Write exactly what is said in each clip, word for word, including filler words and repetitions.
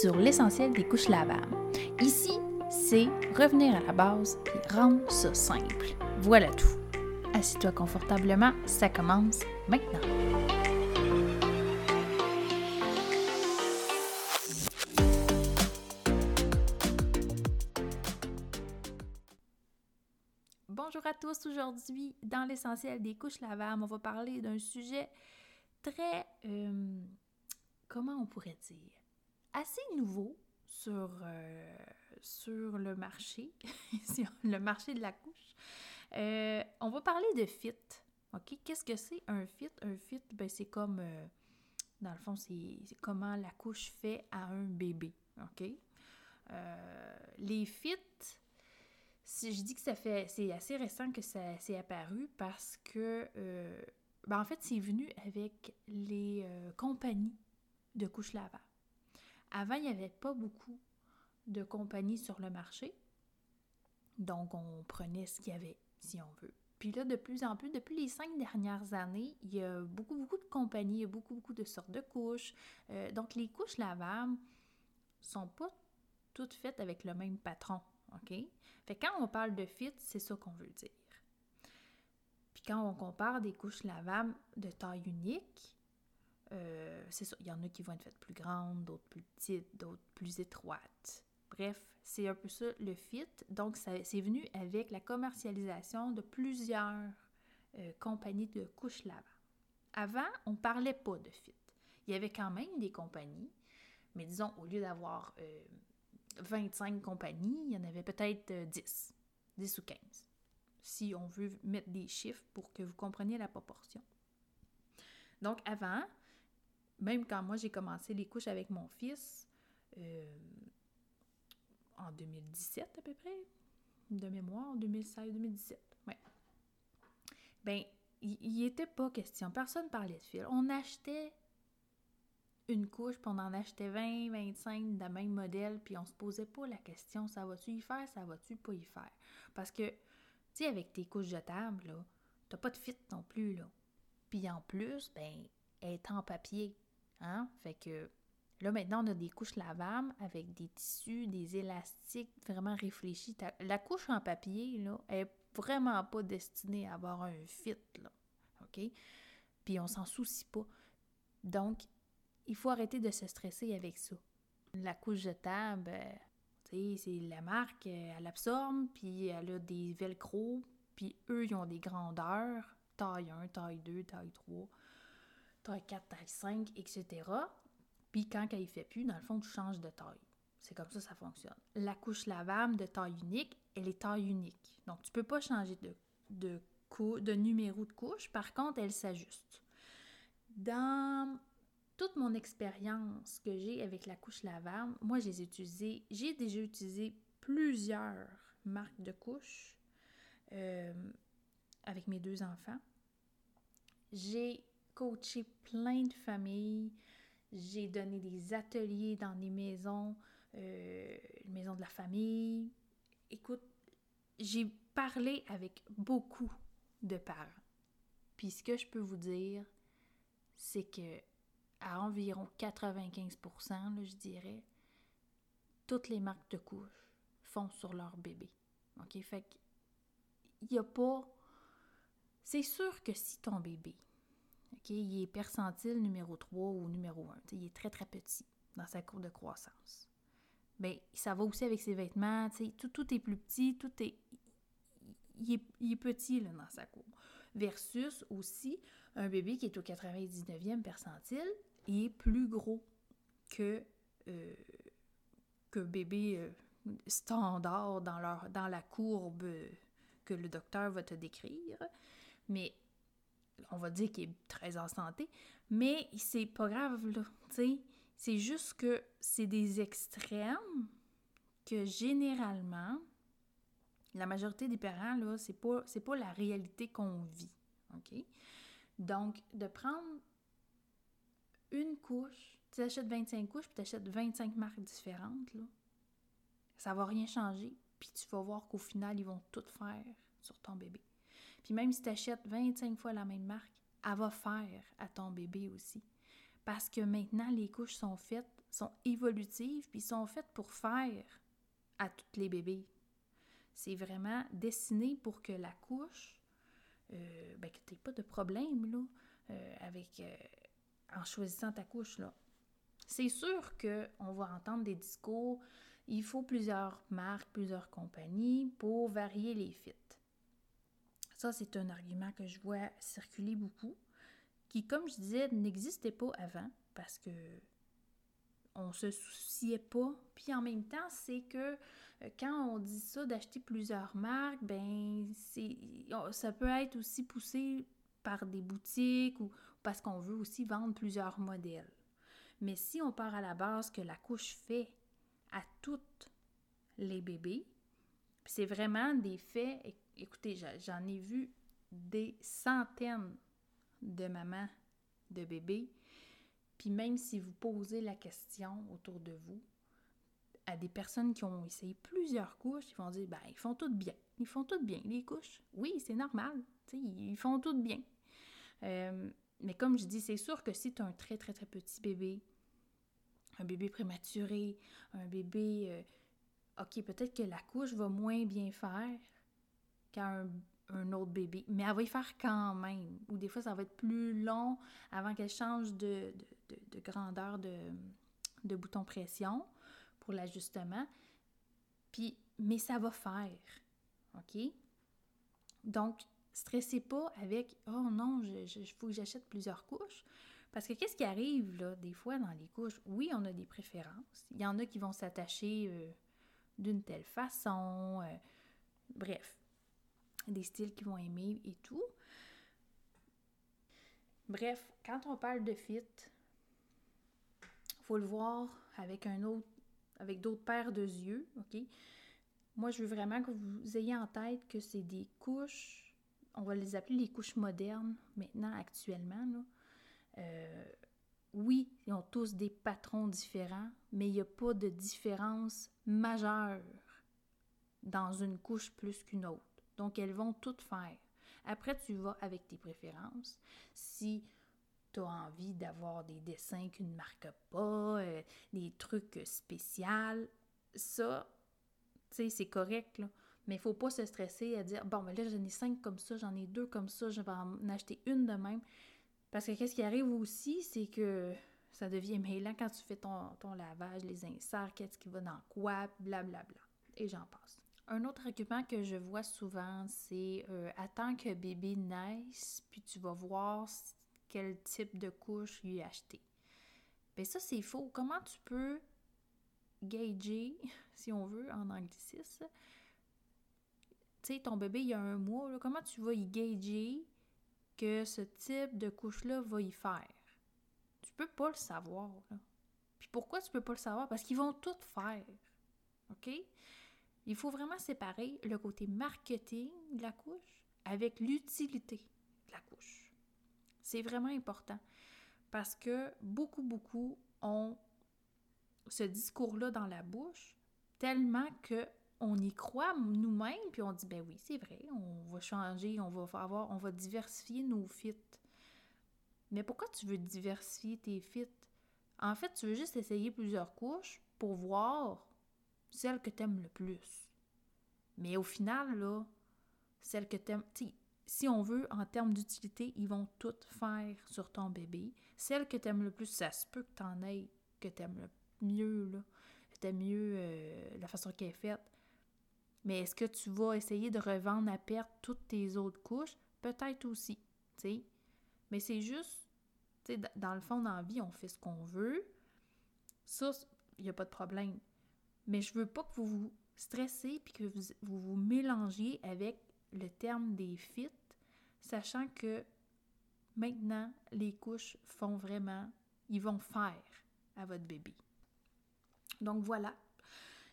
sur l'essentiel des couches lavables. Ici, c'est revenir à la base et rendre ça simple. Voilà tout. Assieds-toi confortablement, ça commence maintenant. Bonjour à tous, aujourd'hui dans l'essentiel des couches lavables, on va parler d'un sujet très, euh, comment on pourrait dire, assez nouveau sur, euh, sur le marché, le marché de la couche. Euh, on va parler de fit, ok? Qu'est-ce que c'est un fit? Un fit, ben c'est comme, euh, dans le fond, c'est, c'est comment la couche fait à un bébé, ok? Euh, les fits, si je dis que ça fait, c'est assez récent que ça s'est apparu parce que, euh, ben en fait, c'est venu avec les euh, compagnies de couches lavables. Avant, il n'y avait pas beaucoup de compagnies sur le marché, donc on prenait ce qu'il y avait, si on veut. Puis là, de plus en plus, depuis les cinq dernières années, il y a beaucoup, beaucoup de compagnies, il y a beaucoup, beaucoup de sortes de couches. Euh, donc, les couches lavables sont pas toutes faites avec le même patron. OK? Fait que quand on parle de fit, c'est ça qu'on veut dire. Puis quand on compare des couches lavables de taille unique, euh, c'est ça, il y en a qui vont être faites plus grandes, d'autres plus petites, d'autres plus étroites. Bref, c'est un peu ça le fit. Donc, ça, c'est venu avec la commercialisation de plusieurs euh, compagnies de couches lavables. Avant, on ne parlait pas de fit. Il y avait quand même des compagnies, mais disons, au lieu d'avoir Euh, vingt-cinq compagnies, il y en avait peut-être dix, dix ou quinze, si on veut mettre des chiffres pour que vous compreniez la proportion. Donc avant, même quand moi j'ai commencé les couches avec mon fils, euh, en deux mille dix-sept à peu près, de mémoire, deux mille seize deux mille dix-sept, ouais. Ben, il n'était pas question, personne ne parlait de fil. On achetait une couche, puis on en achetait vingt, vingt-cinq d'un même modèle, puis on se posait pas la question, ça va-tu y faire, ça va-tu pas y faire? Parce que, tu sais, avec tes couches jetables, là, t'as pas de fit non plus, là. Puis en plus, ben, elle est en papier, hein? Fait que, là, maintenant, on a des couches lavables avec des tissus, des élastiques vraiment réfléchis. T'as... La couche en papier, là, elle est vraiment pas destinée à avoir un fit, là, OK? Puis on s'en soucie pas. Donc, il faut arrêter de se stresser avec ça. La couche jetable, euh, tu sais, c'est la marque, euh, elle absorbe, puis elle a des velcro, puis eux, ils ont des grandeurs, taille un, taille deux, taille trois, taille quatre, taille cinq, et cetera. Puis quand elle ne fait plus, dans le fond, tu changes de taille. C'est comme ça que ça fonctionne. La couche lavable de taille unique, elle est taille unique. Donc, tu ne peux pas changer de, de, cou- de numéro de couche. Par contre, elle s'ajuste. Dans toute mon expérience que j'ai avec la couche lavable, moi, je les ai utilisées, j'ai déjà utilisé plusieurs marques de couches euh, avec mes deux enfants. J'ai coaché plein de familles, j'ai donné des ateliers dans des maisons, euh, une maison de la famille. Écoute, j'ai parlé avec beaucoup de parents. Puis ce que je peux vous dire, c'est que à environ quatre-vingt-quinze pour cent, là, je dirais, toutes les marques de couches font sur leur bébé. OK? Fait qu'il n'y a pas... C'est sûr que si ton bébé, OK, il est percentile numéro trois ou numéro un, il est très, très petit dans sa courbe de croissance, bien, ça va aussi avec ses vêtements, tout, tout est plus petit, tout est... Il est, il est petit, là, dans sa courbe. Versus aussi, un bébé qui est au quatre-vingt-dix-neuvième percentile est plus gros que euh, que bébé euh, standard dans, leur, dans la courbe euh, que le docteur va te décrire. Mais on va dire qu'il est très en santé, mais c'est pas grave, là, tu sais. C'est juste que c'est des extrêmes que généralement, la majorité des parents, là, c'est pas, c'est pas la réalité qu'on vit, OK? Donc, de prendre une couche, tu achètes vingt-cinq couches, puis tu achètes vingt-cinq marques différentes, là, ça va rien changer, puis tu vas voir qu'au final, ils vont tout faire sur ton bébé. Puis même si tu achètes vingt-cinq fois la même marque, elle va faire à ton bébé aussi. parce que maintenant, les couches sont faites, sont évolutives, puis sont faites pour faire à tous les bébés. C'est vraiment dessiné pour que la couche, euh, ben, que tu n'aies pas de problème, là, euh, avec, euh, en choisissant ta couche, là. C'est sûr qu'on va entendre des discours, il faut plusieurs marques, plusieurs compagnies pour varier les fits. Ça, c'est un argument que je vois circuler beaucoup, qui, comme je disais, n'existait pas avant, parce que on se souciait pas. Puis en même temps, c'est que quand on dit ça, d'acheter plusieurs marques, ben c'est ça peut être aussi poussé par des boutiques ou parce qu'on veut aussi vendre plusieurs modèles. Mais si on part à la base que la couche fait à toutes les bébés, c'est vraiment des faits, écoutez, j'en ai vu des centaines de mamans, de bébés, puis même si vous posez la question autour de vous, à des personnes qui ont essayé plusieurs couches, ils vont dire, ben ils font toutes bien, ils font toutes bien, les couches. Oui, c'est normal, tu sais, ils font toutes bien. Euh, mais comme je dis, c'est sûr que si tu as un très, très, très petit bébé, un bébé prématuré, un bébé... Euh, OK, peut-être que la couche va moins bien faire qu'un un autre bébé, mais elle va y faire quand même. Ou des fois, ça va être plus long avant qu'elle change de, de, de, de grandeur de, de bouton pression pour l'ajustement. Puis, mais ça va faire. OK? Donc, stressez pas avec « Oh non, il faut que j'achète plusieurs couches ». Parce que qu'est-ce qui arrive, là, des fois, dans les couches? Oui, on a des préférences. Il y en a qui vont s'attacher euh, d'une telle façon. Euh, bref, des styles qu'ils vont aimer et tout. Bref, quand on parle de fit, il faut le voir avec un autre, avec d'autres paires de yeux, OK? Moi, je veux vraiment que vous ayez en tête que c'est des couches... On va les appeler les couches modernes, maintenant, actuellement, là. Euh, oui, ils ont tous des patrons différents, mais il n'y a pas de différence majeure dans une couche plus qu'une autre. Donc, elles vont toutes faire. Après, tu vas avec tes préférences. Si tu as envie d'avoir des dessins qu'une marque n'a pas, euh, des trucs spéciaux, ça, tu sais, c'est correct, là. Mais il ne faut pas se stresser à dire « Bon, ben là, j'en ai cinq comme ça, j'en ai deux comme ça, je vais en acheter une de même. » Parce que qu'est-ce qui arrive aussi, c'est que ça devient mêlant quand tu fais ton, ton lavage, les inserts, qu'est-ce qui va dans quoi, blablabla. Bla, bla. Et j'en passe. Un autre argument que je vois souvent, c'est euh, « Attends que bébé naisse, puis tu vas voir quel type de couche lui acheter. » Bien ça, c'est faux. Comment tu peux gager, si on veut, en anglicisme, tu sais, ton bébé, il y a un mois, là, comment tu vas y gager que ce type de couche-là va y faire? Tu peux pas le savoir, là. Puis pourquoi tu peux pas le savoir? Parce qu'ils vont tout faire, OK? Il faut vraiment séparer le côté marketing de la couche avec l'utilité de la couche. C'est vraiment important parce que beaucoup, beaucoup ont ce discours-là dans la bouche tellement que on y croit nous-mêmes, puis on dit, ben oui, c'est vrai, on va changer, on va avoir, on va diversifier nos fits. Mais pourquoi tu veux diversifier tes fits? En fait, tu veux juste essayer plusieurs couches pour voir celle que t'aimes le plus. Mais au final, là, celle que t'aimes, tu sais, si on veut, en termes d'utilité, ils vont toutes faire sur ton bébé. Celle que t'aimes le plus, ça se peut que t'en aies, que t'aimes le mieux, là, que t'aimes mieux euh, la façon qu'elle est faite. Mais est-ce que tu vas essayer de revendre à perte toutes tes autres couches? Peut-être aussi, tu sais. Mais c'est juste, tu sais, dans le fond, dans la vie, on fait ce qu'on veut. Ça, il n'y a pas de problème. Mais je veux pas que vous vous stressiez puis que vous, vous vous mélangiez avec le terme des fits, sachant que maintenant, les couches font vraiment, ils vont faire à votre bébé. Donc voilà.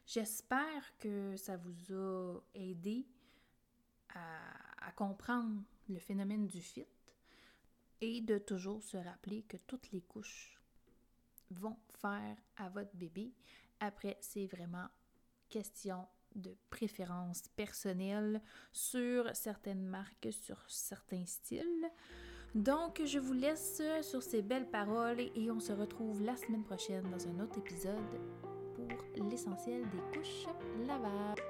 J'espère que ça vous a aidé à, à comprendre le phénomène du fit et de toujours se rappeler que toutes les couches vont faire à votre bébé. Après, c'est vraiment question de préférence personnelle sur certaines marques, sur certains styles. Donc, je vous laisse sur ces belles paroles et on se retrouve la semaine prochaine dans un autre épisode pour l'essentiel des couches lavables.